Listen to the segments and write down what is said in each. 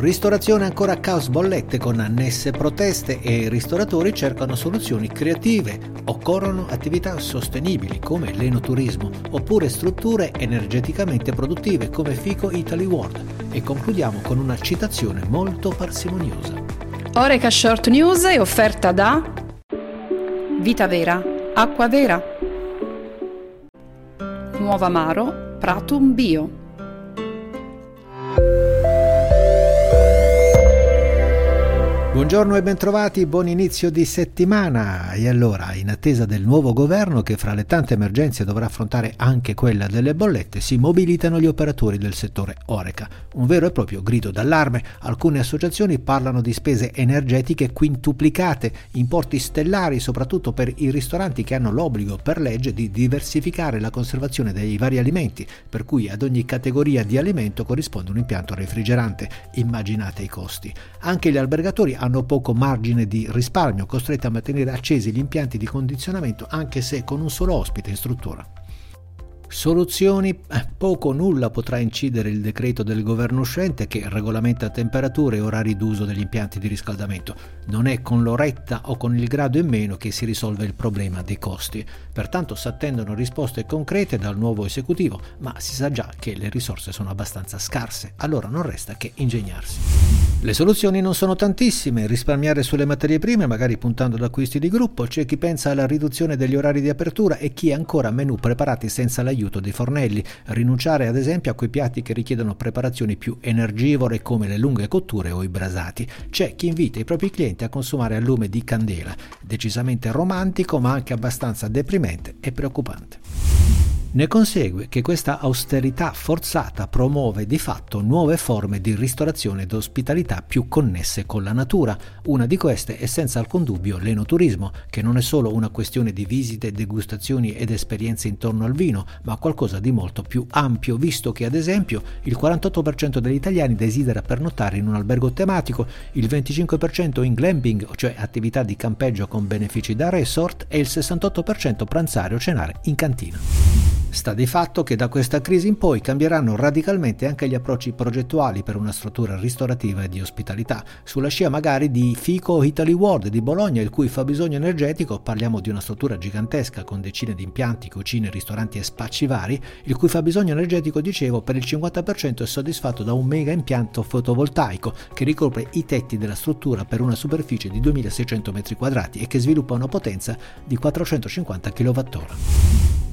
Ristorazione ancora a caos bollette con annesse proteste e i ristoratori cercano soluzioni creative. Occorrono attività sostenibili come l'enoturismo oppure strutture energeticamente produttive come FICO Eataly World. E concludiamo con una citazione molto parsimoniosa. Horeca Short News è offerta da Vita Vera, Acqua Vera, Nuova Amaro, Pratum Bio. Buongiorno e bentrovati, buon inizio di settimana. E allora, in attesa del nuovo governo che fra le tante emergenze dovrà affrontare anche quella delle bollette, si mobilitano gli operatori del settore Horeca. Un vero e proprio grido d'allarme. Alcune associazioni parlano di spese energetiche quintuplicate, importi stellari soprattutto per i ristoranti che hanno l'obbligo per legge di diversificare la conservazione dei vari alimenti, per cui ad ogni categoria di alimento corrisponde un impianto refrigerante. Immaginate i costi. Anche gli albergatori hanno poco margine di risparmio, costretti a mantenere accesi gli impianti di condizionamento anche se con un solo ospite in struttura. Soluzioni? Poco o nulla potrà incidere il decreto del governo uscente che regolamenta temperature e orari d'uso degli impianti di riscaldamento. Non è con l'oretta o con il grado in meno che si risolve il problema dei costi. Pertanto si attendono risposte concrete dal nuovo esecutivo, ma si sa già che le risorse sono abbastanza scarse, allora non resta che ingegnarsi. Le soluzioni non sono tantissime: risparmiare sulle materie prime, magari puntando ad acquisti di gruppo, c'è chi pensa alla riduzione degli orari di apertura e chi ancora a menù preparati senza l'aiuto dei fornelli, rinunciare ad esempio a quei piatti che richiedono preparazioni più energivore come le lunghe cotture o i brasati. C'è chi invita i propri clienti a consumare a lume di candela, decisamente romantico ma anche abbastanza deprimente e preoccupante. Ne consegue che questa austerità forzata promuove di fatto nuove forme di ristorazione ed ospitalità più connesse con la natura. Una di queste è senza alcun dubbio l'enoturismo, che non è solo una questione di visite, degustazioni ed esperienze intorno al vino, ma qualcosa di molto più ampio, visto che ad esempio il 48% degli italiani desidera pernottare in un albergo tematico, il 25% in glamping, cioè attività di campeggio con benefici da resort, e il 68% pranzare o cenare in cantina. Sta di fatto che da questa crisi in poi cambieranno radicalmente anche gli approcci progettuali per una struttura ristorativa e di ospitalità, sulla scia magari di FICO Eataly World di Bologna, il cui fabbisogno energetico, parliamo di una struttura gigantesca con decine di impianti, cucine, ristoranti e spacci vari, il cui fabbisogno energetico, dicevo, per il 50% è soddisfatto da un mega impianto fotovoltaico che ricopre i tetti della struttura per una superficie di 2600 m² e che sviluppa una potenza di 450 kWh.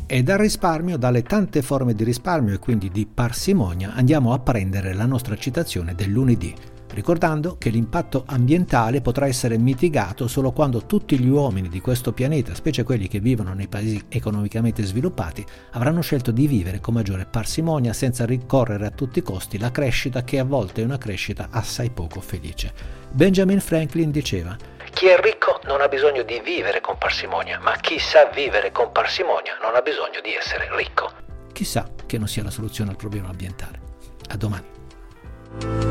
E dal risparmio, dalle tante forme di risparmio e quindi di parsimonia, andiamo a prendere la nostra citazione del lunedì, ricordando che l'impatto ambientale potrà essere mitigato solo quando tutti gli uomini di questo pianeta, specie quelli che vivono nei paesi economicamente sviluppati, avranno scelto di vivere con maggiore parsimonia senza ricorrere a tutti i costi alla crescita, che a volte è una crescita assai poco felice. Benjamin Franklin diceva: chi è ricco non ha bisogno di vivere con parsimonia, ma chi sa vivere con parsimonia non ha bisogno di essere ricco. Chissà che non sia la soluzione al problema ambientale. A domani.